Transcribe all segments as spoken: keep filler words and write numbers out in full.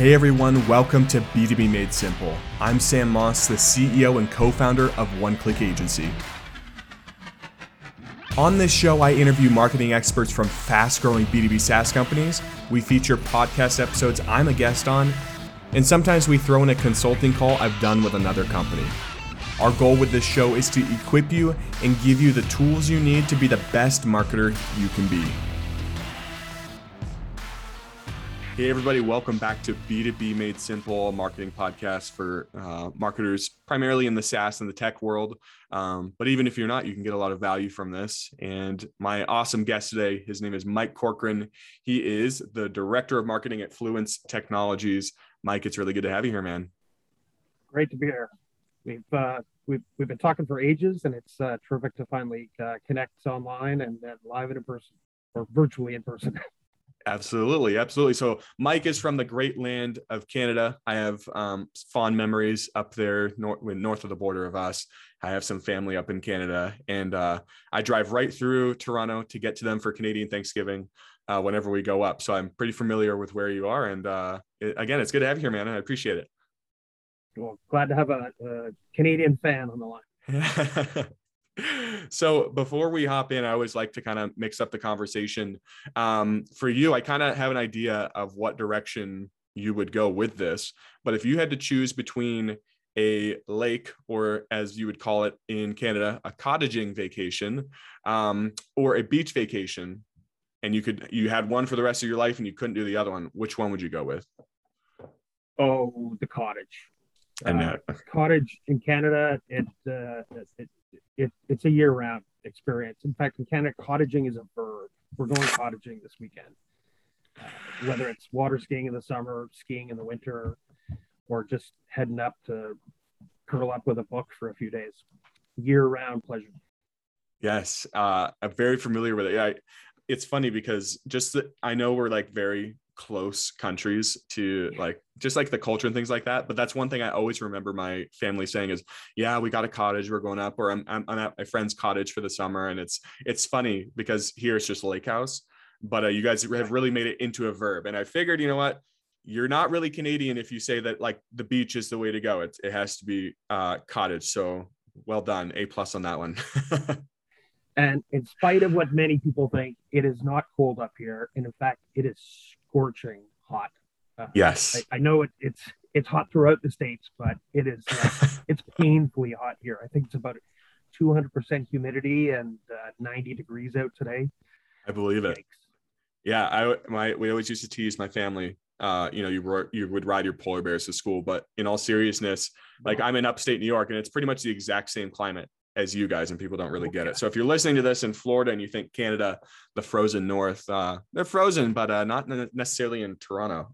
Hey everyone, welcome to B two B Made Simple. I'm Sam Moss, the C E O and co-founder of One Click Agency. On this show, I interview marketing experts from fast-growing B two B SaaS companies. We feature podcast episodes I'm a guest on, and sometimes we throw in a consulting call I've done with another company. Our goal with this show is to equip you and give you the tools you need to be the best marketer you can be. Hey everybody, welcome back to B two B Made Simple, a marketing podcast for uh, marketers primarily in the SaaS and the tech world. Um, but even if you're not, you can get a lot of value from this. And my awesome guest today, his name is Mike Corcoran. He is the director of marketing at Fluence Technologies. Mike, it's really good to have you here, man. Great to be here. We've uh, we've we've been talking for ages, and it's uh, terrific to finally uh, connect online and, and live and in person, or virtually in person. Absolutely. Absolutely. So Mike is from the great land of Canada. I have um, fond memories up there north, north of the border of us. I have some family up in Canada, and uh, I drive right through Toronto to get to them for Canadian Thanksgiving uh, whenever we go up. So I'm pretty familiar with where you are. And uh, it, again, it's good to have you here, man. I appreciate it. Well, glad to have a, a Canadian fan on the line. So before we hop in, I always like to kind of mix up the conversation. Um, for you, I kind of have an idea of what direction you would go with this. But if you had to choose between a lake, or as you would call it in Canada, a cottaging vacation, um, or a beach vacation, and you could you had one for the rest of your life and you couldn't do the other one, which one would you go with? Oh, the cottage. And uh, uh, cottage in Canada, it, uh, it It, it's a year-round experience. In fact, in Canada, cottaging is a verb. We're going cottaging this weekend. Uh, whether it's water skiing in the summer, skiing in the winter, or just heading up to curl up with a book for a few days. Year-round pleasure. Yes, uh, I'm very familiar with it. I, it's funny because just the, I know we're like very close countries to like just like the culture and things like that, but that's one thing I always remember my family saying is, yeah, we got a cottage, we're going up, or I'm, I'm, I'm at my friend's cottage for the summer. And it's it's funny because here it's just a lake house, but uh, you guys have really made it into a verb. And I figured, you know what, you're not really Canadian if you say that like the beach is the way to go. It, it has to be uh cottage. So well done, A plus on that one. And in spite of what many people think, it is not cold up here. And in fact, it is scorching hot. Uh, yes. I, I know it, it's it's hot throughout the States, but it is uh, it's painfully hot here. I think it's about two hundred percent humidity and uh, ninety degrees out today. I believe it. Yikes. Yeah, I my we always used to tease my family. Uh, you know, you were, you would ride your polar bears to school, but in all seriousness, like I'm in upstate New York, and it's pretty much the exact same climate as you guys, and people don't really get it. So if you're listening to this in Florida and you think Canada, the frozen north, uh, they're frozen, but uh, not necessarily in Toronto.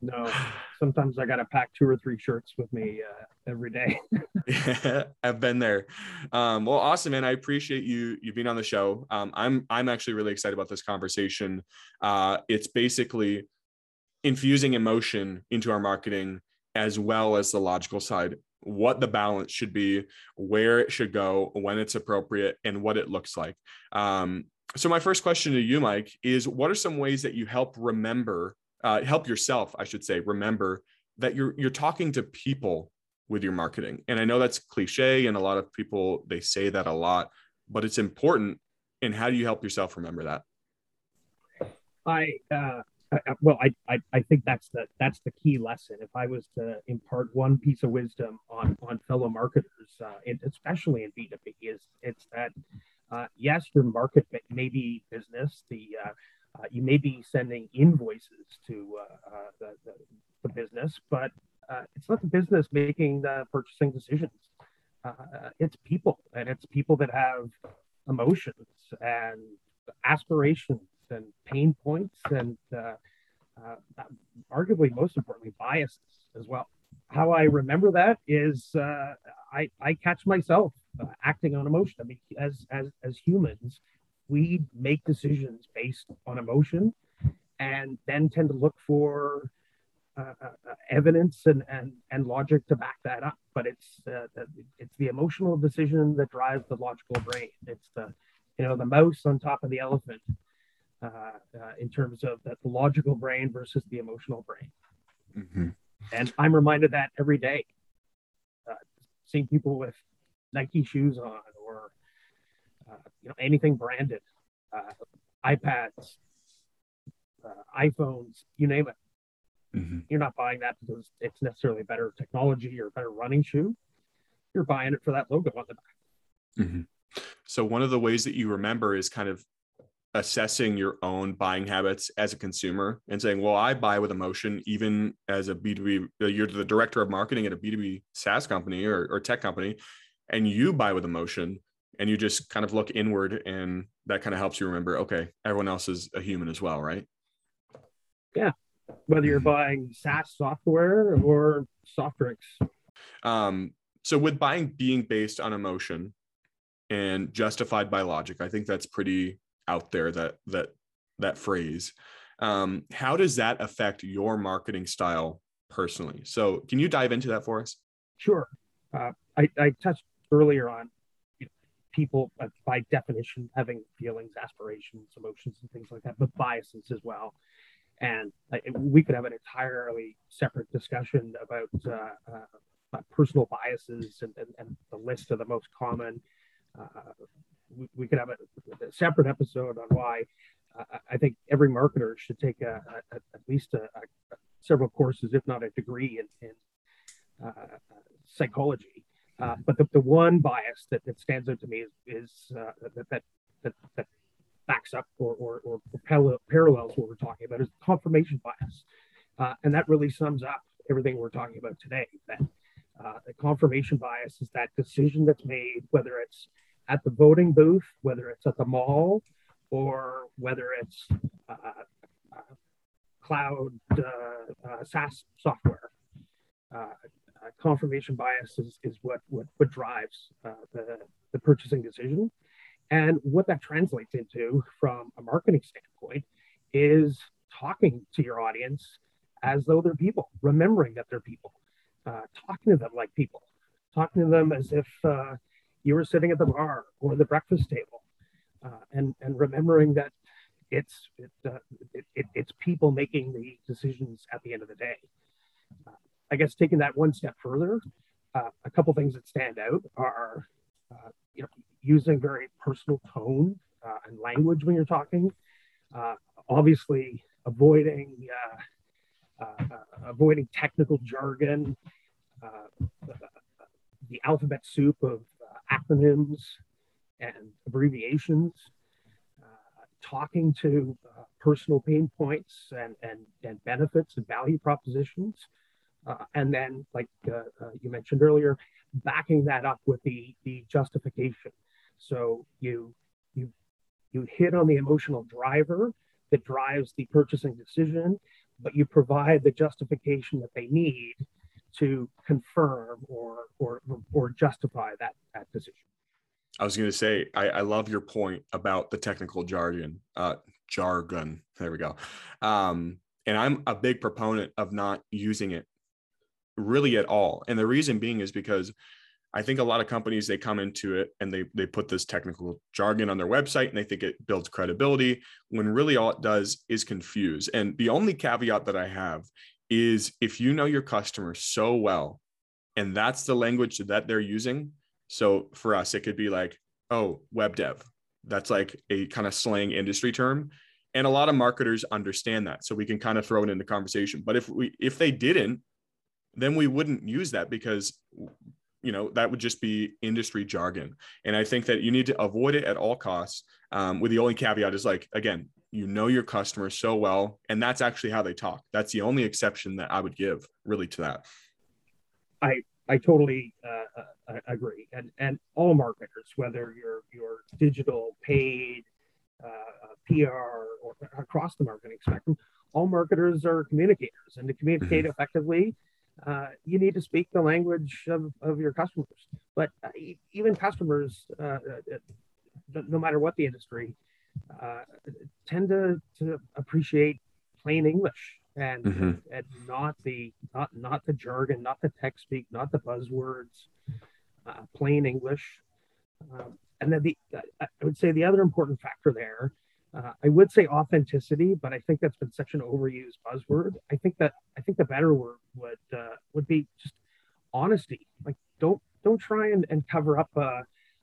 No, sometimes I got to pack two or three shirts with me uh, every day. Yeah, I've been there. Um, well, awesome, man. I appreciate you you being on the show. Um, I'm, I'm actually really excited about this conversation. Uh, it's basically infusing emotion into our marketing as well as the logical side, what the balance should be, where it should go, when it's appropriate, and what it looks like. Um, so my first question to you, Mike, is what are some ways that you help remember, uh, help yourself, I should say, remember that you're you're talking to people with your marketing? And I know that's cliche, and a lot of people, they say that a lot, but it's important. And how do you help yourself remember that? I, uh, I well, I, I, I think that's the, that's the key lesson. If I was to impart one piece of wisdom on, on fellow marketers, uh, and especially in B two B, is it's that, uh, yes, your market may be business. The, uh, uh, you may be sending invoices to uh, uh, the, the, the business, but uh, it's not the business making the purchasing decisions. Uh, it's people, and it's people that have emotions and aspirations and pain points, and uh, uh, arguably most importantly, biases as well. How I remember that is uh, I, I catch myself uh, acting on emotion. I mean, as, as, as humans, we make decisions based on emotion, and then tend to look for uh, uh, evidence and, and, and logic to back that up. But it's, uh, it's the emotional decision that drives the logical brain. It's the, you know, the mouse on top of the elephant. Uh, uh, in terms of that, the logical brain versus the emotional brain. Mm-hmm. And I'm reminded of that every day. Uh, seeing people with Nike shoes on, or uh, you know, anything branded, uh, iPads, uh, iPhones, you name it. Mm-hmm. You're not buying that because it's necessarily better technology or better running shoe. You're buying it for that logo on the back. Mm-hmm. So one of the ways that you remember is kind of assessing your own buying habits as a consumer and saying, well, I buy with emotion, even as a B two B, you're the director of marketing at a B two B SaaS company or, or tech company, and you buy with emotion, and you just kind of look inward, and that kind of helps you remember, okay, everyone else is a human as well, right? Yeah. Whether you're buying SaaS software or soft drinks. Um, so with buying being based on emotion and justified by logic, I think that's pretty out there, that that that phrase. Um, how does that affect your marketing style personally? So can you dive into that for us? Sure. Uh, I, I touched earlier on you know, people uh, by definition having feelings, aspirations, emotions, and things like that, but biases as well. And uh, we could have an entirely separate discussion about uh, uh, personal biases and, and, and the list of the most common. Uh, we, we could have a, a separate episode on why uh, I think every marketer should take a, a, at least a, a, several courses, if not a degree in, in uh, psychology. Uh, but the, the one bias that, that stands out to me is, is uh, that, that, that, that backs up or, or, or parallels what we're talking about is confirmation bias. Uh, and that really sums up everything we're talking about today. That uh, the confirmation bias is that decision that's made, whether it's at the voting booth, whether it's at the mall, or whether it's uh, uh, cloud uh, uh, SaaS software. Uh, uh, confirmation bias is, is what, what, what drives uh, the, the purchasing decision. And what that translates into from a marketing standpoint is talking to your audience as though they're people, remembering that they're people, uh, talking to them like people, talking to them as if uh, you were sitting at the bar or the breakfast table, uh, and, and remembering that it's, it, uh, it, it, it's people making the decisions at the end of the day. Uh, I guess taking that one step further, uh, a couple things that stand out are, uh, you know, using very personal tone uh, and language when you're talking, uh, obviously avoiding uh, uh, uh, avoiding technical jargon, uh, the, the alphabet soup of uh, acronyms and abbreviations, uh, talking to uh, personal pain points and, and, and benefits and value propositions. Uh, and then, like uh, uh, you mentioned earlier, backing that up with the, the justification. So you, you, you hit on the emotional driver that drives the purchasing decision, but you provide the justification that they need to confirm or, or, or justify that, that decision. I was going to say, I, I love your point about the technical jargon, uh, jargon. There we go. Um, and I'm a big proponent of not using it really at all. And the reason being is because I think a lot of companies, they come into it and they they put this technical jargon on their website and they think it builds credibility, when really all it does is confuse. And the only caveat that I have is if you know your customer so well and that's the language that they're using. So for us, it could be like, oh, web dev. That's like a kind of slang industry term. And a lot of marketers understand that. So we can kind of throw it into conversation. But if we if they didn't, then we wouldn't use that because, you know, that would just be industry jargon. And I think that you need to avoid it at all costs, um, with the only caveat is like, again, you know your customer so well, and that's actually how they talk. That's the only exception that I would give really to that. I I totally uh, agree. And and all marketers, whether you're, you're digital, paid, uh, P R, or across the marketing spectrum, all marketers are communicators. And to communicate effectively, Uh, you need to speak the language of, of your customers, but uh, even customers, uh, uh, no matter what the industry, uh, tend to, to appreciate plain English and, mm-hmm. and, and not the not not the jargon, not the tech speak, not the buzzwords, uh, plain English. Um, and then the uh, I would say the other important factor there Uh, I would say authenticity, but I think that's been such an overused buzzword. I think that I think the better word would uh, would be just honesty. Like, don't don't try and, and cover up a,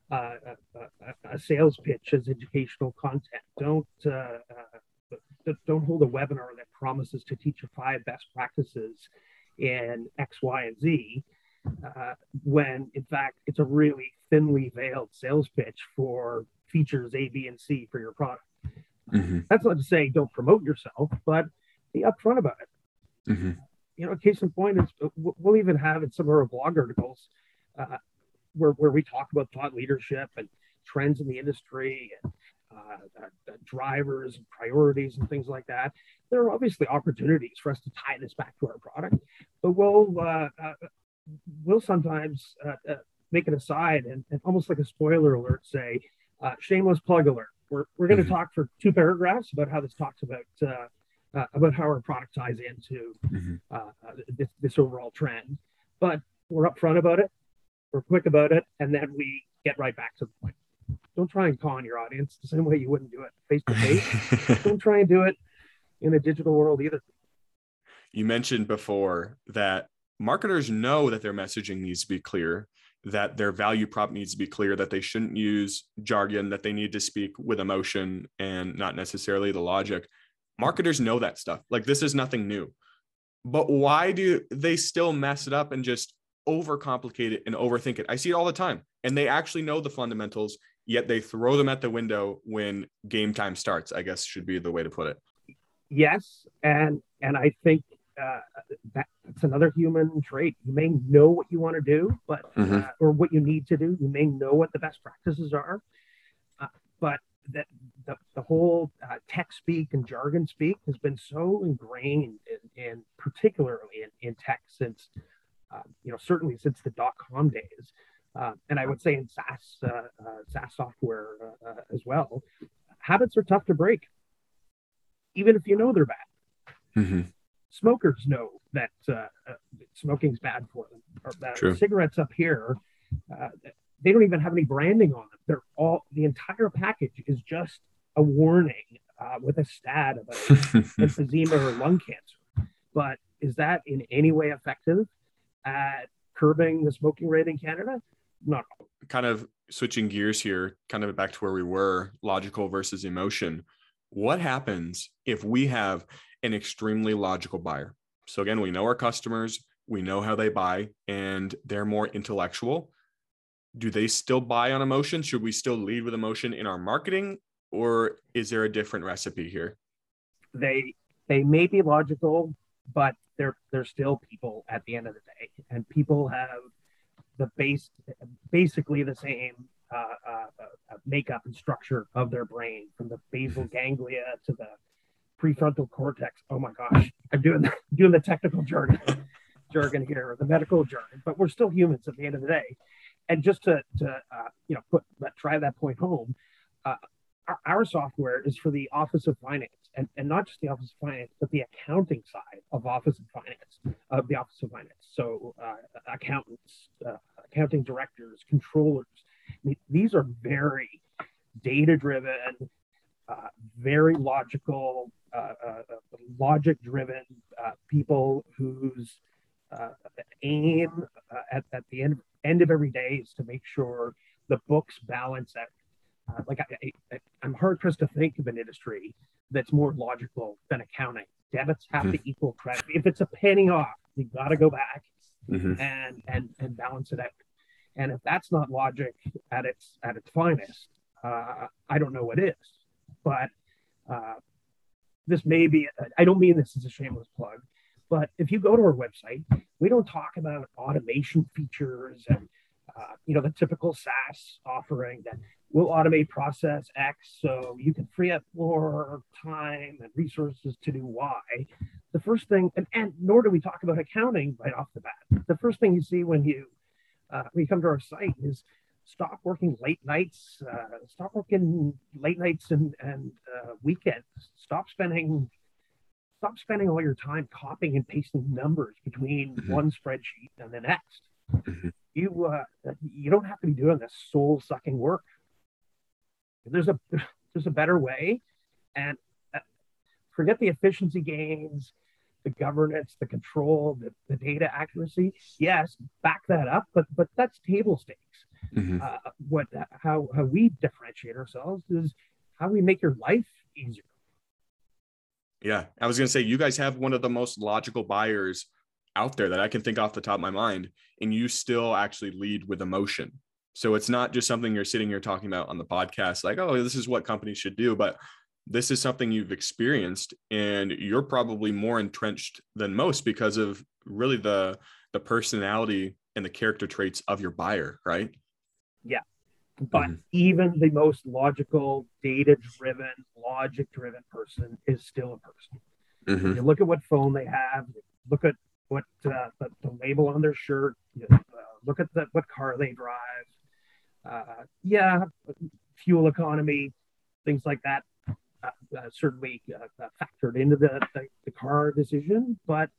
a, a, a sales pitch as educational content. Don't uh, uh, don't hold a webinar that promises to teach you five best practices in X, Y, and Z, uh, when in fact it's a really thinly veiled sales pitch for features A, B, and C for your product. Mm-hmm. That's not to say don't promote yourself, but be upfront about it. Mm-hmm. You know, case in point is we'll even have in some of our blog articles uh, where, where we talk about thought leadership and trends in the industry and uh, uh, drivers and priorities and things like that. There are obviously opportunities for us to tie this back to our product, but we'll, uh, uh, we'll sometimes uh, uh, make it aside and, and almost like a spoiler alert say, uh, shameless plug alert. We're, we're going to mm-hmm. talk for two paragraphs about how this talks about uh, uh, about how our product ties into mm-hmm. uh, this, this overall trend. But we're upfront about it, we're quick about it, and then we get right back to the point. Don't try and con your audience the same way you wouldn't do it face to face. Don't try and do it in a digital world either. You mentioned before that marketers know that their messaging needs to be clear, that their value prop needs to be clear, that they shouldn't use jargon, that they need to speak with emotion and not necessarily the logic. Marketers know that stuff. Like, this is nothing new. But why do they still mess it up and just overcomplicate it and overthink it? I see it all the time. And they actually know the fundamentals, yet they throw them at the window when game time starts, I guess should be the way to put it. Yes. And and I think Uh, that, that's another human trait. You may know what you want to do, but mm-hmm. uh, or what you need to do. You may know what the best practices are, uh, but that the, the whole uh, tech speak and jargon speak has been so ingrained, in, in particularly in, in tech since uh, you know certainly since the dot com days, uh, and I would say in SaaS uh, uh, SaaS software uh, uh, as well. Habits are tough to break, even if you know they're bad. Mm-hmm. Smokers know that uh, uh, smoking's bad for them. Or that True. Cigarettes up here, uh, they don't even have any branding on them. They're all the entire package is just a warning uh, with a stat about emphysema or lung cancer. But is that in any way effective at curbing the smoking rate in Canada? Not at all. Kind of switching gears here, kind of back to where we were: logical versus emotion. What happens if we have an extremely logical buyer? So again, we know our customers, we know how they buy, and they're more intellectual. Do they still buy on emotion? Should we still lead with emotion in our marketing, or is there a different recipe here? They they may be logical, but they're they're still people at the end of the day, and people have the base basically the same uh, uh, uh, makeup and structure of their brain, from the basal ganglia to the prefrontal cortex. Oh my gosh, I'm doing the, doing the technical jargon, jargon here, or the medical jargon, but we're still humans at the end of the day. And just to, to uh, you know, put let, try that point home, uh, our, our software is for the Office of Finance, and, and not just the Office of Finance, but the accounting side of Office of Finance, of the Office of Finance. So uh, accountants, uh, accounting directors, controllers. I mean, these are very data-driven, Uh, very logical, uh, uh, logic-driven uh, people whose uh, aim uh, at, at the end, end of every day is to make sure the books balance out. Uh, like I, I, I'm hard-pressed to think of an industry that's more logical than accounting. Debits have mm-hmm. to equal credit. If it's a penny off, you got to go back mm-hmm. and, and and balance it out. And if that's not logic at its at its finest, uh, I don't know what is. But uh, this may be, I don't mean this as a shameless plug, but if you go to our website, we don't talk about automation features and, uh, you know, the typical SaaS offering that will automate process X so you can free up more time and resources to do Y. The first thing, and, and nor do we talk about accounting right off the bat. The first thing you see when you, uh, when you come to our site is, stop working late nights, uh, stop working late nights and, and uh, weekends. Stop spending, stop spending all your time copying and pasting numbers between mm-hmm. one spreadsheet and the next. Mm-hmm. You uh, you don't have to be doing this soul-sucking work. There's a there's a better way, And forget the efficiency gains, the governance, the control, the, the data accuracy. Yes, back that up, but but that's table stakes. Mm-hmm. uh, what how how we differentiate ourselves is how we make your life easier. Yeah, I was going to say, you guys have one of the most logical buyers out there that I can think off the top of my mind, and you still actually lead with emotion. So it's not just something you're sitting here talking about on the podcast, like, oh, this is what companies should do, but this is something you've experienced, and you're probably more entrenched than most because of really the, the personality and the character traits of your buyer, right? Yeah. But mm-hmm. even the most logical, data-driven, logic-driven person is still a person. Mm-hmm. You look at what phone they have, look at what uh, the, the label on their shirt, you know, uh, look at the, what car they drive. Uh, yeah, fuel economy, things like that, uh, uh, certainly uh, factored into the, the, the car decision, but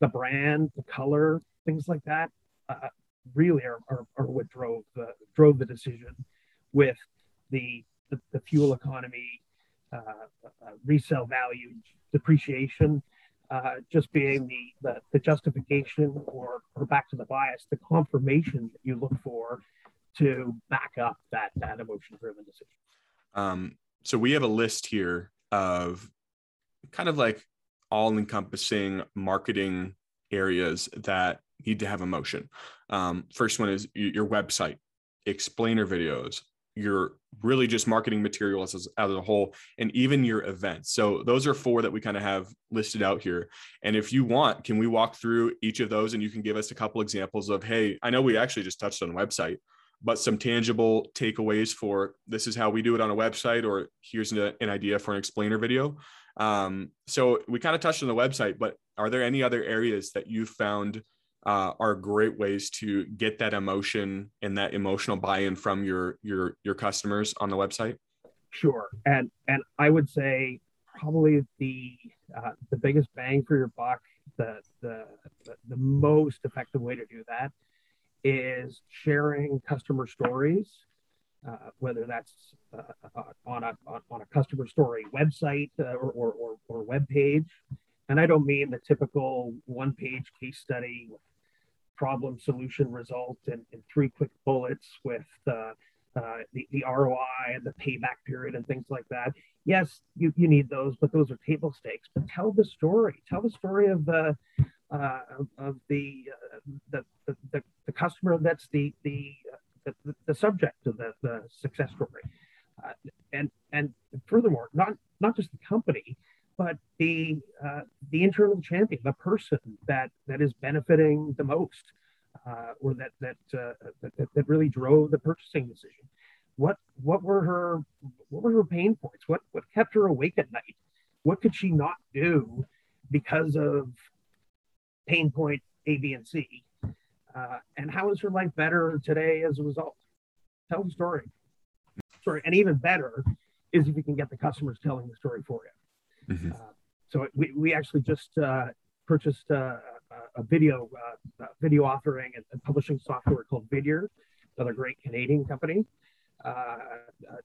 the brand, the color, things like that, uh, really are, are, are what drove the, drove the decision with the, the, the fuel economy, uh, uh, resale value, depreciation, uh, just being the, the, the justification or, or back to the bias, the confirmation that you look for to back up that, that emotion-driven decision. Um, so we have a list here of kind of like all-encompassing marketing areas that need to have emotion. Um, first one is your website, explainer videos, your really just marketing materials as, as a whole, and even your events. So those are four that we kind of have listed out here. And if you want, can we walk through each of those and you can give us a couple examples of, hey, I know we actually just touched on website, but some tangible takeaways for this is how we do it on a website, or here's an, an idea for an explainer video. Um, so we kind of touched on the website, but are there any other areas that you found uh, are great ways to get that emotion and that emotional buy-in from your, your, your customers on the website? Sure. And, and I would say probably the, uh, the biggest bang for your buck, the, the, the, the most effective way to do that is sharing customer stories, uh, whether that's uh, on a on a customer story website uh, or, or, or, or web page. And I don't mean the typical one-page case study with problem, solution, result, and, and three quick bullets with uh, uh, the, the R O I and the payback period and things like that. Yes, you, you need those, but those are table stakes. But tell the story. Tell the story of the uh, of, of the, uh, the the the the customer that's the the uh, the, the subject of the, the success story, uh, and and furthermore, not not just the company, but the uh, the internal champion, the person that that is benefiting the most, uh, or that that, uh, that that really drove the purchasing decision. What what were her what were her pain points? What what kept her awake at night? What could she not do because of pain point A, B, and C? Uh, and how is her life better today as a result? Tell the story. Sorry, and even better is if you can get the customers telling the story for you. Mm-hmm. Uh, so we, we actually just uh, purchased uh, a video uh, video authoring and, and publishing software called Vidyard, another great Canadian company. Uh, uh,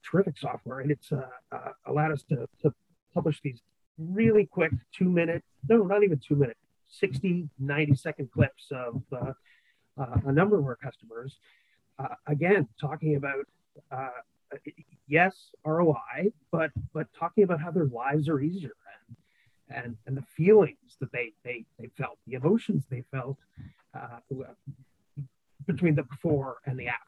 terrific software, and it's uh, uh, allowed us to, to publish these really quick two-minute, no, not even two-minute, sixty, ninety-second clips of uh, uh, a number of our customers. Uh, again, talking about, uh, yes, R O I, but but talking about how their lives are easier and and, and the feelings that they, they, they felt, the emotions they felt uh, between the before and the after.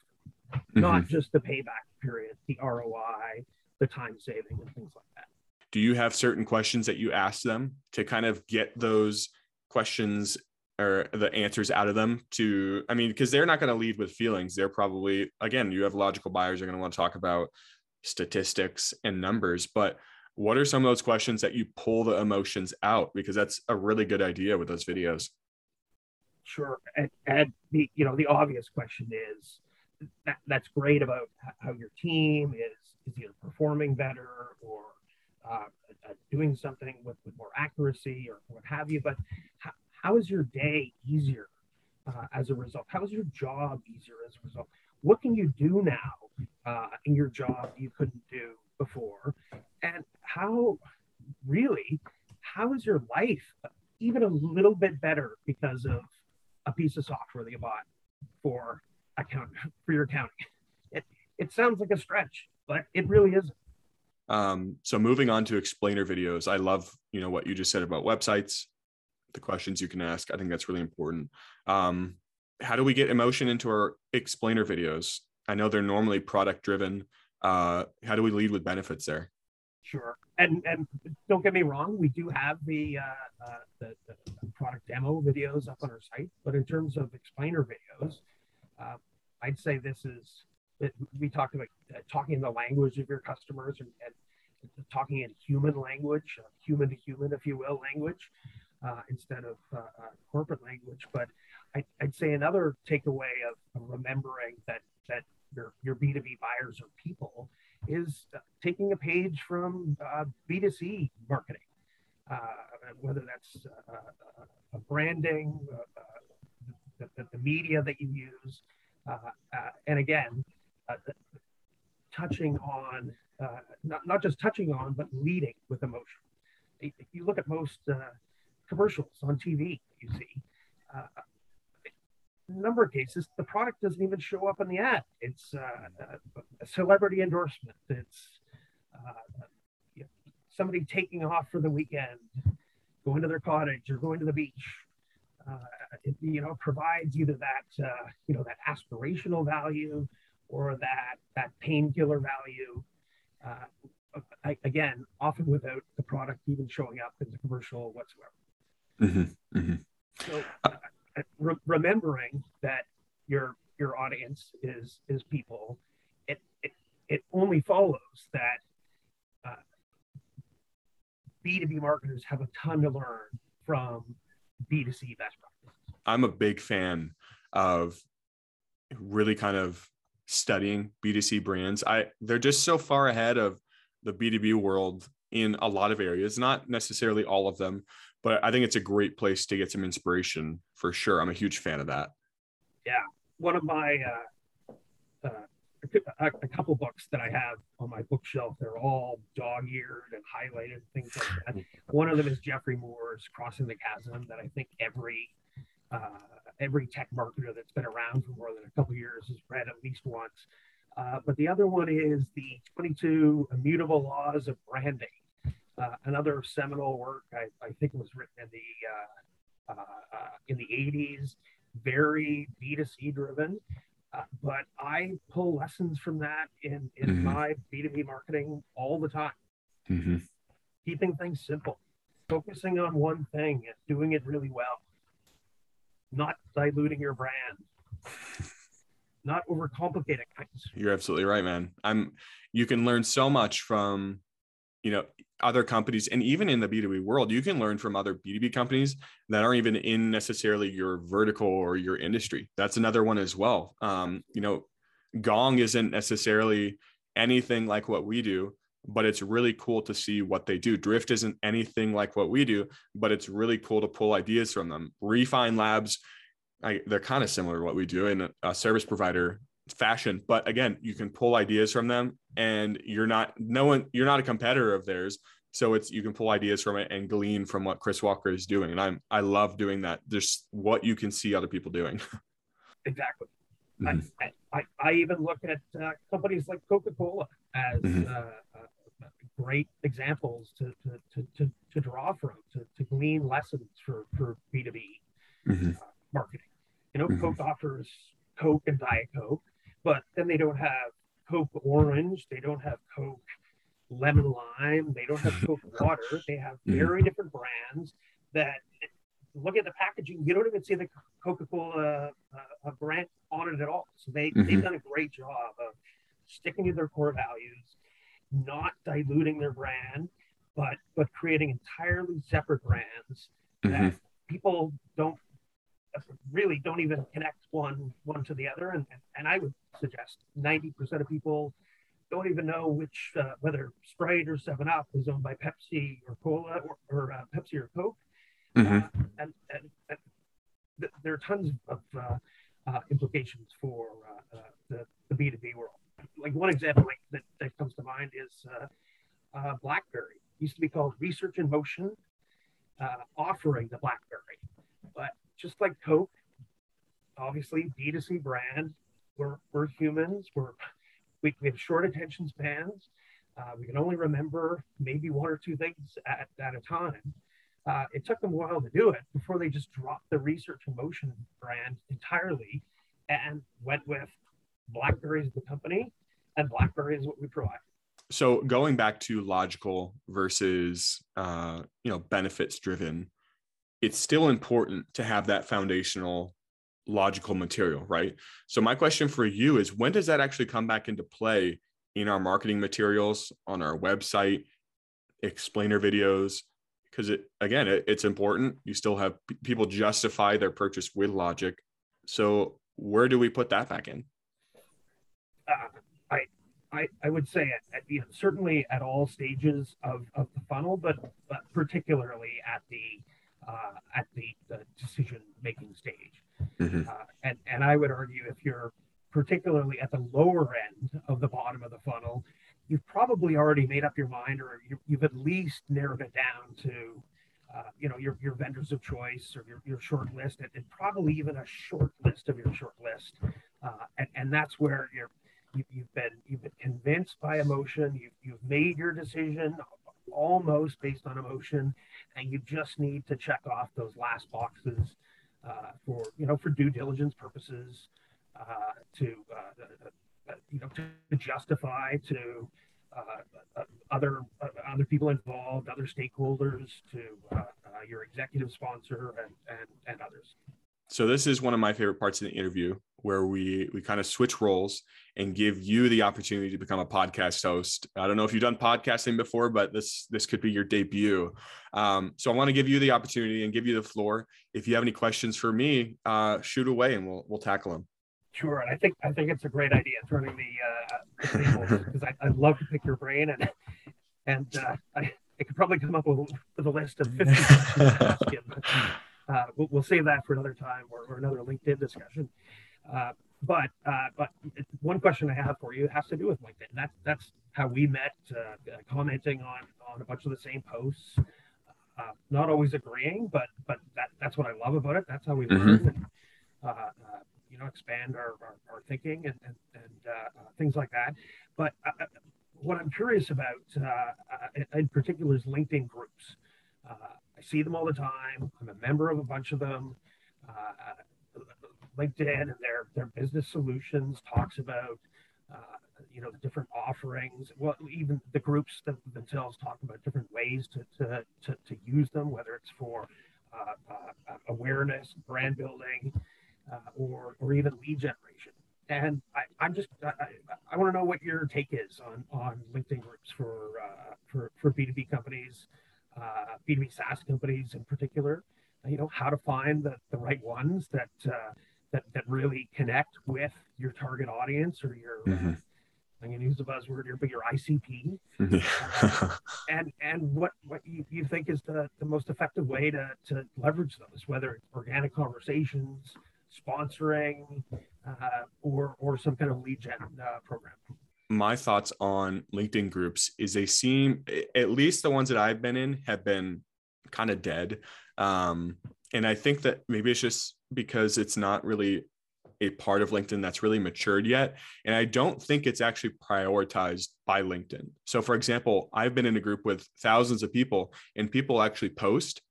Mm-hmm. Not just the payback period, the R O I, the time saving, and things like that. Do you have certain questions that you ask them to kind of get those questions or the answers out of them to, I mean, because they're not going to lead with feelings. They're probably, again, you have logical buyers are going to want to talk about statistics and numbers, but what are some of those questions that you pull the emotions out? Because that's a really good idea with those videos. Sure. And, and the, you know, the obvious question is, That, that's great about how your team is, is either performing better or uh, doing something with, with more accuracy or what have you. But how, how is your day easier uh, as a result? How is your job easier as a result? What can you do now uh, in your job you couldn't do before, and how really, how is your life even a little bit better because of a piece of software that you bought for account for your accounting? It, it sounds like a stretch, but it really isn't. Um, so moving on to explainer videos, I love, you know, what you just said about websites, the questions you can ask. I think that's really important. Um, how do we get emotion into our explainer videos? I know they're normally product driven. Uh, how do we lead with benefits there? Sure. And, and don't get me wrong, we do have the, uh, uh, the, the product demo videos up on our site, but in terms of explainer videos, uh, I'd say this is, it, we talked about uh, talking the language of your customers and, and talking in human language, uh, human to human, if you will, language, uh, instead of uh, uh, corporate language. But I, I'd say another takeaway of, of remembering that, that your, your B two B buyers are people is taking a page from uh, B two C marketing, uh, whether that's uh, uh, branding, uh, uh, the, the media that you use, uh, uh, and again, uh, touching on, uh, not, not just touching on, but leading with emotion. If you look at most uh, commercials on T V, you see, uh, in a number of cases, the product doesn't even show up in the ad. It's uh, a celebrity endorsement. It's uh, you know, somebody taking off for the weekend, going to their cottage or going to the beach. Uh, it, you know, provides either that, uh, you know, that aspirational value or that, that painkiller value. Uh, I, again, often without the product even showing up in the commercial whatsoever. Mm-hmm, mm-hmm. So, uh, Re- remembering that your your audience is is people, it it, it only follows that uh, B two B marketers have a ton to learn from B two C best practices. I'm a big fan of really kind of studying B two C brands. I they're just so far ahead of the B two B world in a lot of areas, not necessarily all of them, but I think it's a great place to get some inspiration for sure. I'm a huge fan of that. Yeah. One of my, uh, uh, a, a couple books that I have on my bookshelf, they're all dog-eared and highlighted, things like that. One of them is Jeffrey Moore's Crossing the Chasm that I think every, uh, every tech marketer that's been around for more than a couple of years has read at least once. Uh, but the other one is the twenty-two Immutable Laws of Branding. Uh, another seminal work, I, I think it was written in the uh, uh, uh, in the eighties, very B two C driven. Uh, but I pull lessons from that in, in mm-hmm. my B two B marketing all the time. Mm-hmm. Keeping things simple, focusing on one thing and doing it really well, not diluting your brand, not overcomplicating things. You're absolutely right, man. I'm. You can learn so much from, you know, other companies, and even in the B two B world, you can learn from other B two B companies that aren't even in necessarily your vertical or your industry. That's another one as well. Um, you know, Gong isn't necessarily anything like what we do, but it's really cool to see what they do. Drift isn't anything like what we do, but it's really cool to pull ideas from them. Refine Labs, I, they're kind of similar to what we do in a, a service provider fashion, but again, you can pull ideas from them, and you're not no one you're not a competitor of theirs, so it's you can pull ideas from it and glean from what Chris Walker is doing. And I'm I love doing that, just what you can see other people doing. Exactly. Mm-hmm. I, I I even look at uh, companies like Coca-Cola as mm-hmm. uh, uh, great examples to to, to to to draw from, to to glean lessons for for B two B mm-hmm. uh, marketing. You know, mm-hmm. Coke offers Coke and Diet Coke, but then they don't have Coke Orange, they don't have Coke Lemon Lime, they don't have Coke Water. They have very different brands that, look at the packaging, you don't even see the Coca-Cola uh, brand on it at all. So they, mm-hmm. they've done a great job of sticking to their core values, not diluting their brand, but, but creating entirely separate brands that mm-hmm. people don't really don't even connect one one to the other, and and I would suggest ninety percent of people don't even know which uh, whether Sprite or seven up is owned by Pepsi or Cola or, or uh, Pepsi or Coke. Mm-hmm. uh, and, and, and th- there are tons of uh, uh, implications for uh, uh, the, the B two B world. Like one example like, that, that comes to mind mind is uh, uh, BlackBerry. It used to be called Research in Motion, uh, offering the BlackBerry. But just like Coke, obviously D two C brand, we're, we're humans, we're, we, we have short attention spans. Uh, we can only remember maybe one or two things at, at a time. Uh, it took them a while to do it before they just dropped the Research in Motion brand entirely and went with BlackBerry as the company, and BlackBerry is what we provide. So going back to logical versus uh, you know, benefits driven, it's still important to have that foundational logical material, right? So my question for you is, when does that actually come back into play in our marketing materials, on our website, explainer videos? Because it, again, it, it's important. You still have p- people justify their purchase with logic. So where do we put that back in? Uh, I, I I would say at, at, you know, certainly at all stages of, of the funnel, but, but particularly at the uh, at the, the decision-making stage. Mm-hmm. Uh, and, and I would argue if you're particularly at the lower end of the bottom of the funnel, you've probably already made up your mind, or you, you've at least narrowed it down to uh, you know, your, your vendors of choice or your, your short list, and, and probably even a short list of your short list. Uh, and, and that's where you're, You've been you've been convinced by emotion. You've you've made your decision almost based on emotion, and you just need to check off those last boxes uh, for you know for due diligence purposes, uh, to uh, you know to justify to uh, other uh, other people involved, other stakeholders, to uh, uh, your executive sponsor, and and and others. So this is one of my favorite parts of the interview, where we we kind of switch roles and give you the opportunity to become a podcast host. I don't know if you've done podcasting before, but this this could be your debut. Um, so I want to give you the opportunity and give you the floor. If you have any questions for me, uh, shoot away and we'll we'll tackle them. Sure, and I think I think it's a great idea turning the because uh, I I'd love to pick your brain, and and uh, I, I could probably come up with, with a list of fifty questions to ask him. But, Uh, we'll, we'll save that for another time or, or another LinkedIn discussion. Uh, but uh, but one question I have for you has to do with LinkedIn. That's that's how we met, uh, commenting on, on a bunch of the same posts, uh, not always agreeing, but but that, that's what I love about it. That's how we learn, mm-hmm. and, uh, uh, you know, expand our, our, our thinking and and, and uh, uh, things like that. But uh, what I'm curious about uh, in particular is LinkedIn groups. Uh, I see them all the time. I'm a member of a bunch of them. Uh, LinkedIn and their, their business solutions talks about, uh, you know, the different offerings. Well, even the groups that themselves talk about different ways to, to, to, to use them, whether it's for uh, uh, awareness, brand building, uh, or, or even lead generation. And I, I'm just, I, I want to know what your take is on, on LinkedIn groups for, uh, for, for B two B companies. Uh, B two B SaaS companies in particular, you know, how to find the, the right ones that, uh, that that really connect with your target audience or your, mm-hmm. uh, I'm going to use the buzzword here, but your I C P. uh, and and what, what you, you think is the, the most effective way to, to leverage those, whether it's organic conversations, sponsoring, uh, or, or some kind of lead gen uh, program. My thoughts on LinkedIn groups is they seem, at least the ones that I've been in, have been kind of dead. Um, and I think that maybe it's just because it's not really a part of LinkedIn that's really matured yet. And I don't think it's actually prioritized by LinkedIn. So for example, I've been in a group with thousands of people and people actually post,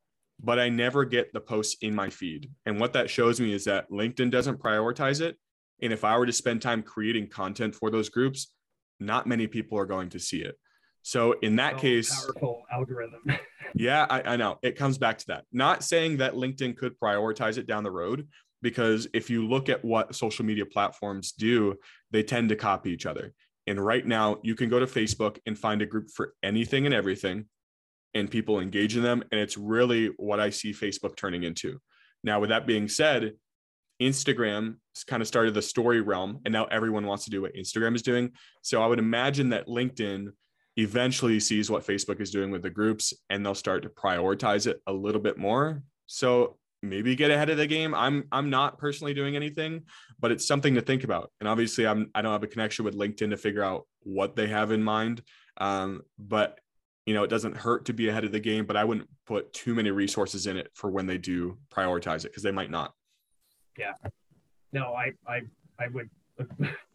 but I never get the posts in my feed. And what that shows me is that LinkedIn doesn't prioritize it. And if I were to spend time creating content for those groups, not many people are going to see it. So in that oh, case, powerful algorithm. yeah, I, I know it comes back to that. Not saying that LinkedIn could prioritize it down the road, because if you look at what social media platforms do, they tend to copy each other. And right now you can go to Facebook and find a group for anything and everything, and people engage in them. And it's really what I see Facebook turning into. Now, with that being said, Instagram kind of started the story realm, and now everyone wants to do what Instagram is doing. So I would imagine that LinkedIn eventually sees what Facebook is doing with the groups, and they'll start to prioritize it a little bit more. So maybe get ahead of the game. I'm I'm not personally doing anything, but it's something to think about. And obviously, I'm I don't have a connection with LinkedIn to figure out what they have in mind. Um, but, you know, it doesn't hurt to be ahead of the game, but I wouldn't put too many resources in it for when they do prioritize it, because they might not. Yeah, no, I I, I would,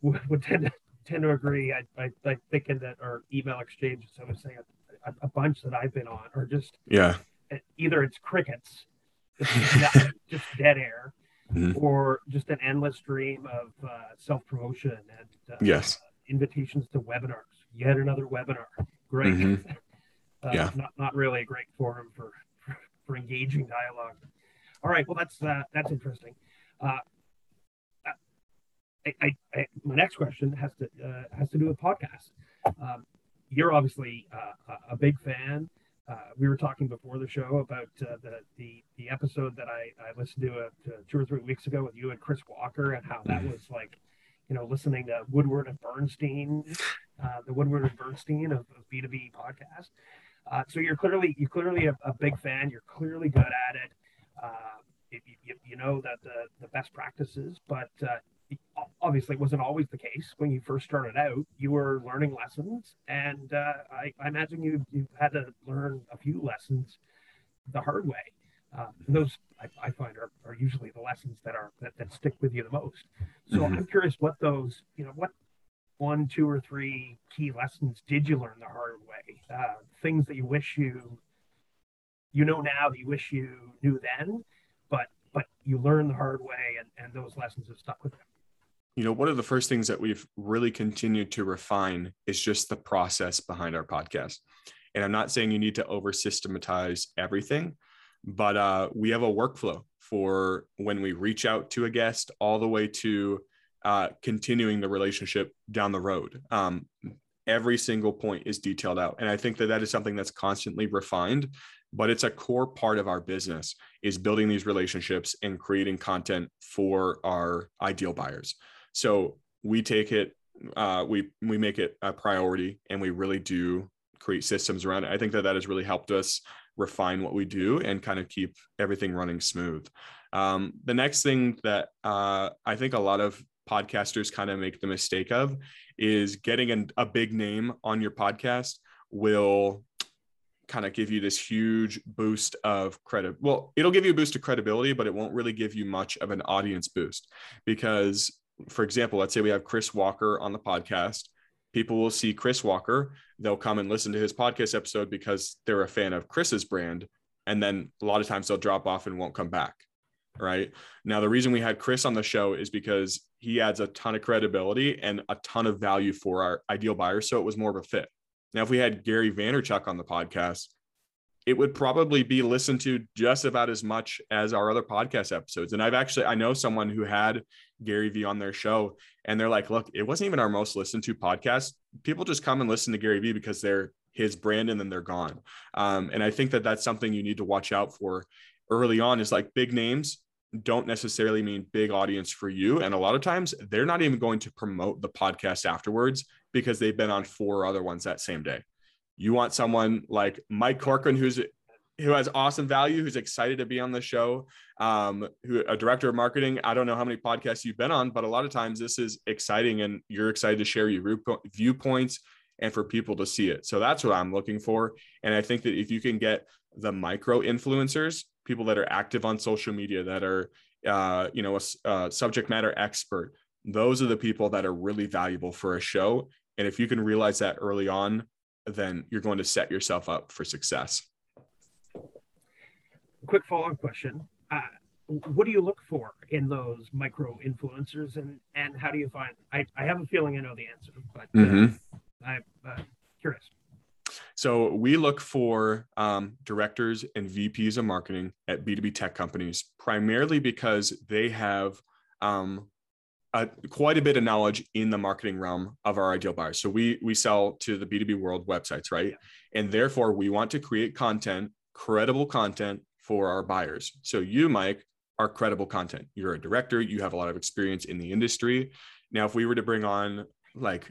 would tend, to, tend to agree. I, I, I think in that our email exchanges, I was saying a, a bunch that I've been on, or just yeah, either it's crickets, just, not, just dead air, mm-hmm. or just an endless stream of uh, self-promotion and uh, yes. uh, invitations to webinars. Yet another webinar. Great. Mm-hmm. uh, yeah. Not not really a great forum for, for for engaging dialogue. All right. Well, that's uh, that's interesting. Uh, I, I, I, my next question has to uh, has to do with podcasts. Um, you're obviously uh, a big fan. Uh, we were talking before the show about uh, the, the the episode that I, I listened to uh, two or three weeks ago with you and Chris Walker, and how that was like, you know, listening to Woodward and Bernstein, uh, the Woodward and Bernstein of, of B two B podcast. Uh, so you're clearly you're clearly a, a big fan. You're clearly good at it. Uh, it you, you know that the, the best practices, but uh, obviously it wasn't always the case when you first started out. You were learning lessons, and uh, I, I imagine you you've had to learn a few lessons the hard way. Uh, and those I, I find are, are usually the lessons that are that, that stick with you the most. So mm-hmm. I'm curious what those, you know, what one, two, or three key lessons did you learn the hard way? Uh, things that you wish you you know now that you wish you knew then, but but you learned the hard way, and, and those lessons have stuck with them. You know, one of the first things that we've really continued to refine is just the process behind our podcast. And I'm not saying you need to over systematize everything. But uh, we have a workflow for when we reach out to a guest all the way to uh, continuing the relationship down the road. Um, every single point is detailed out. And I think that that is something that's constantly refined, but it's a core part of our business is building these relationships and creating content for our ideal buyers. So we take it, uh, we, we make it a priority, and we really do create systems around it. I think that that has really helped us refine what we do and kind of keep everything running smooth. Um, the next thing that uh, I think a lot of podcasters kind of make the mistake of is getting an, a big name on your podcast will kind of give you this huge boost of credit. Well, it'll give you a boost of credibility, but it won't really give you much of an audience boost because, for example, let's say we have Chris Walker on the podcast. People will see Chris Walker, they'll come and listen to his podcast episode because they're a fan of Chris's brand. And then a lot of times they'll drop off and won't come back, right? Now, the reason we had Chris on the show is because he adds a ton of credibility and a ton of value for our ideal buyers. So it was more of a fit. Now, if we had Gary Vaynerchuk on the podcast, it would probably be listened to just about as much as our other podcast episodes. And I've actually, I know someone who had Gary V on their show, and they're like, look, it wasn't even our most listened to podcast. People just come and listen to Gary V because they're his brand, and then they're gone. Um, and I think that that's something you need to watch out for early on, is like big names don't necessarily mean big audience for you. And a lot of times they're not even going to promote the podcast afterwards because they've been on four other ones that same day. You want someone like Mike Corcoran, who's who has awesome value, who's excited to be on the show, um, who a director of marketing. I don't know how many podcasts you've been on, but a lot of times this is exciting, and you're excited to share your viewpoints and for people to see it. So that's what I'm looking for. And I think that if you can get the micro influencers, people that are active on social media, that are uh, you know a, a subject matter expert, those are the people that are really valuable for a show. And if you can realize that early on, then you're going to set yourself up for success. Quick follow-up question. Uh, what do you look for in those micro influencers, and, and how do you find them? I, I have a feeling I know the answer, but uh, mm-hmm. I'm uh, curious. So we look for um, directors and V Ps of marketing at B two B tech companies, primarily because they have um, Uh, quite a bit of knowledge in the marketing realm of our ideal buyers. So we we sell to the B two B world websites, right? Yeah. And therefore we want to create content, credible content for our buyers. So you, Mike, are credible content. You're a director. You have a lot of experience in the industry. Now, if we were to bring on like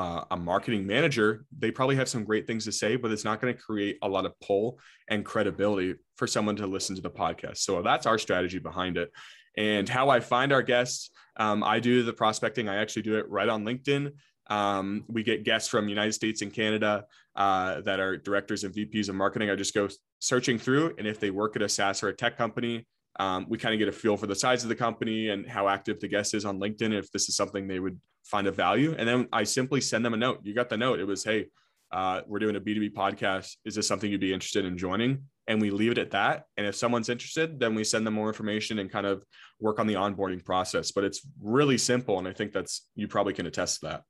uh, a marketing manager, they probably have some great things to say, but it's not going to create a lot of pull and credibility for someone to listen to the podcast. So that's our strategy behind it. And how I find our guests, um, I do the prospecting. I actually do it right on LinkedIn. Um, we get guests from the United States and Canada uh, that are directors and V Ps of marketing. I just go searching through, and if they work at a SaaS or a tech company, um, we kind of get a feel for the size of the company and how active the guest is on LinkedIn, if this is something they would find of value. And then I simply send them a note. You got the note. It was, hey, uh, we're doing a B two B podcast. Is this something you'd be interested in joining? And we leave it at that. And if someone's interested, then we send them more information and kind of work on the onboarding process. But it's really simple. And I think that's, you probably can attest to that.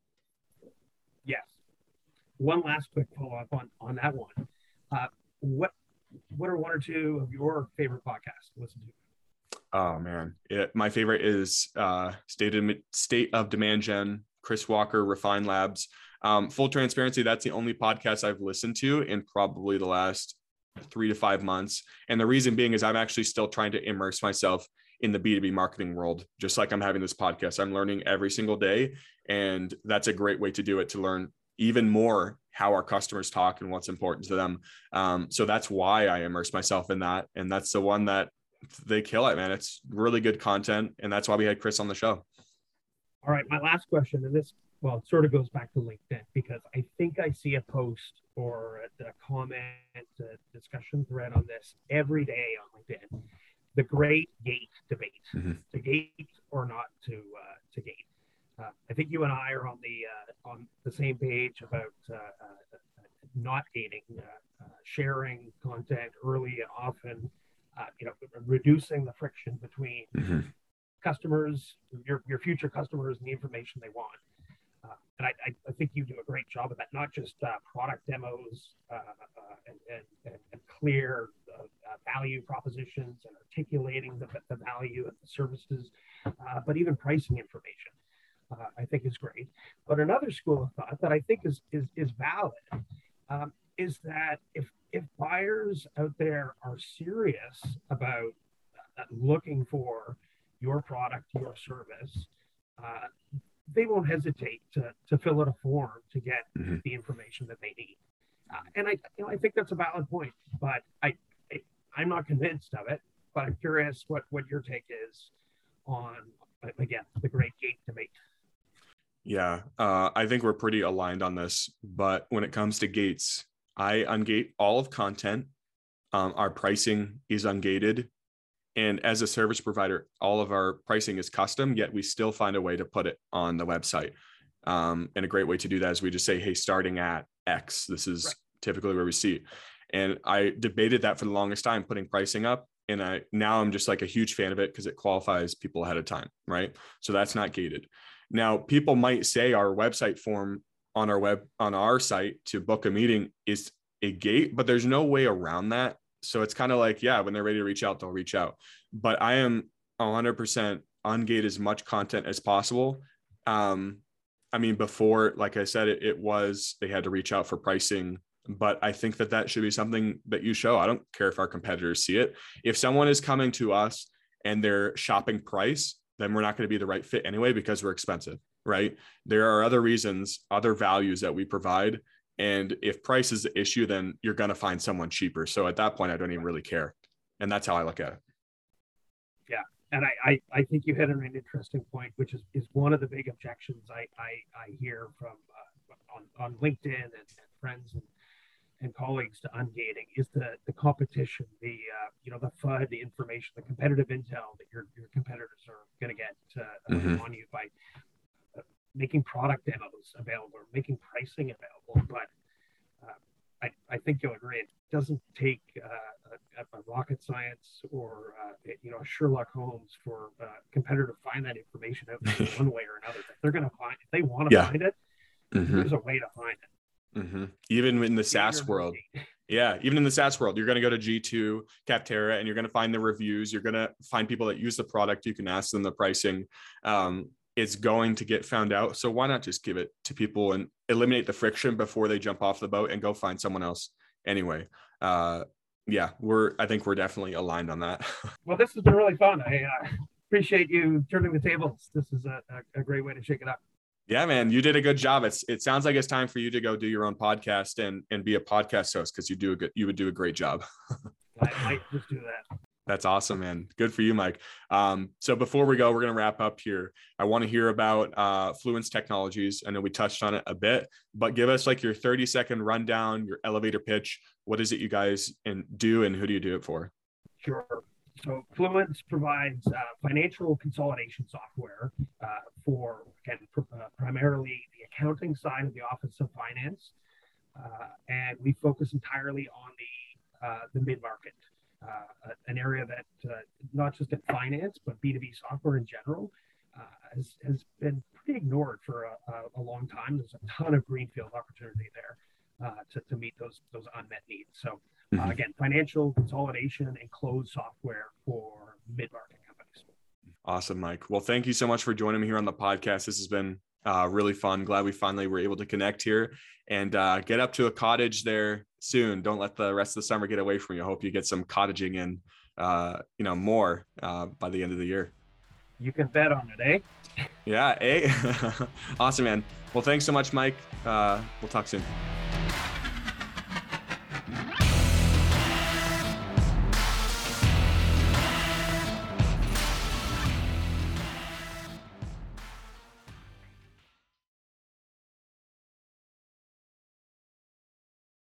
Yes. One last quick follow-up on, on that one. Uh, what what are one or two of your favorite podcasts to listen to? Oh, man. It, my favorite is uh, State of, State of Demand Gen, Chris Walker, Refine Labs. Um, Full Transparency, that's the only podcast I've listened to in probably the last three to five months. And the reason being is I'm actually still trying to immerse myself in the B two B marketing world, just like I'm having this podcast. I'm learning every single day. And that's a great way to do it, to learn even more how our customers talk and what's important to them. Um, so that's why I immerse myself in that. And that's the one that they kill it, man. It's really good content. And that's why we had Chris on the show. All right. My last question, and this, well, it sort of goes back to LinkedIn, because I think I see a post or a, a comment, a discussion thread on this every day on LinkedIn. The great gate debate, mm-hmm. to gate or not to uh, to gate. Uh, I think you and I are on the uh, on the same page about uh, uh, not gating, uh, uh, sharing content early and often. Uh, you know, reducing the friction between mm-hmm. customers, your your future customers, and the information they want. Uh, and I, I, I think you do a great job of that. Not just uh, product demos uh, uh, and, and and clear uh, value propositions and articulating the, the value of the services, uh, but even pricing information, uh, I think is great. But another school of thought that I think is is, is valid um, is that if if buyers out there are serious about uh, looking for your product, your service, uh, they won't hesitate to, to fill out a form to get mm-hmm. the information that they need. Uh, and I, you know, I think that's a valid point, but I, I, I'm not convinced of it, but I'm curious what, what your take is on, again, the great gate debate. Yeah, uh, I think we're pretty aligned on this, but when it comes to gates, I ungate all of content. Um, our pricing is ungated. And as a service provider, all of our pricing is custom, yet we still find a way to put it on the website. Um, and a great way to do that is we just say, hey, starting at X, this is right. typically where we see it. And I debated that for the longest time, putting pricing up. And I now I'm just like a huge fan of it because it qualifies people ahead of time, right? So that's not gated. Now, people might say our website form on our web on our site to book a meeting is a gate, but there's no way around that. So it's kind of like, yeah, when they're ready to reach out, they'll reach out. But I am one hundred percent ungate as much content as possible. Um, I mean, before, like I said, it, it was, they had to reach out for pricing, but I think that that should be something that you show. I don't care if our competitors see it. If someone is coming to us and they're shopping price, then we're not going to be the right fit anyway, because we're expensive, right? There are other reasons, other values that we provide. And if price is the issue, then you're going to find someone cheaper. So at that point, I don't even really care. And that's how I look at it. Yeah. And I, I, I think you hit an interesting point, which is, is one of the big objections I, I, I hear from uh, on, on LinkedIn and, and friends and, and colleagues to ungating is the, the competition, the, uh, you know, the F U D, the information, the competitive intel that your, your competitors are going to get uh, mm-hmm. on you by making product demos available, making pricing available. But uh, I, I think you'll agree, it doesn't take uh, a, a rocket science or, uh, you know, Sherlock Holmes for a uh, competitor to find that information out there one way or another. If they're going to find, if they want to yeah. find it, mm-hmm. there's a way to find it. Mm-hmm. Even in the SaaS world. Yeah, even in the SaaS world, you're going to go to G two, Capterra, and you're going to find the reviews. You're going to find people that use the product. You can ask them the pricing. Um, it's going to get found out. So why not just give it to people and eliminate the friction before they jump off the boat and go find someone else anyway? Uh, yeah, we're, I think we're definitely aligned on that. Well, this has been really fun. I uh, appreciate you turning the tables. This is a, a, a great way to shake it up. Yeah, man, you did a good job. It's, it sounds like it's time for you to go do your own podcast and, and be a podcast host, because you do a good, you would do a great job. I might just do that. That's awesome, man. Good for you, Mike. Um, so before we go, we're going to wrap up here. I want to hear about uh, Fluence Technologies. I know we touched on it a bit, but give us like your thirty second rundown, your elevator pitch. What is it you guys and do, and who do you do it for? Sure. So Fluence provides uh, financial consolidation software uh, for and pr uh, primarily the accounting side of the Office of Finance. Uh, and we focus entirely on the, uh, the mid-market, uh, an area that uh, not just in finance, but B two B software in general uh, has, has been pretty ignored for a, a long time. There's a ton of greenfield opportunity there uh, to, to meet those, those unmet needs. So uh, again, financial consolidation and closed software for mid-market companies. Awesome, Mike. Well, thank you so much for joining me here on the podcast. This has been Uh, really fun. Glad we finally were able to connect here, and uh, get up to a cottage there soon. Don't let the rest of the summer get away from you. I hope you get some cottaging in, uh, you know, more uh, by the end of the year. You can bet on it, eh? Yeah, eh? Awesome, man. Well, thanks so much, Mike. Uh, we'll talk soon.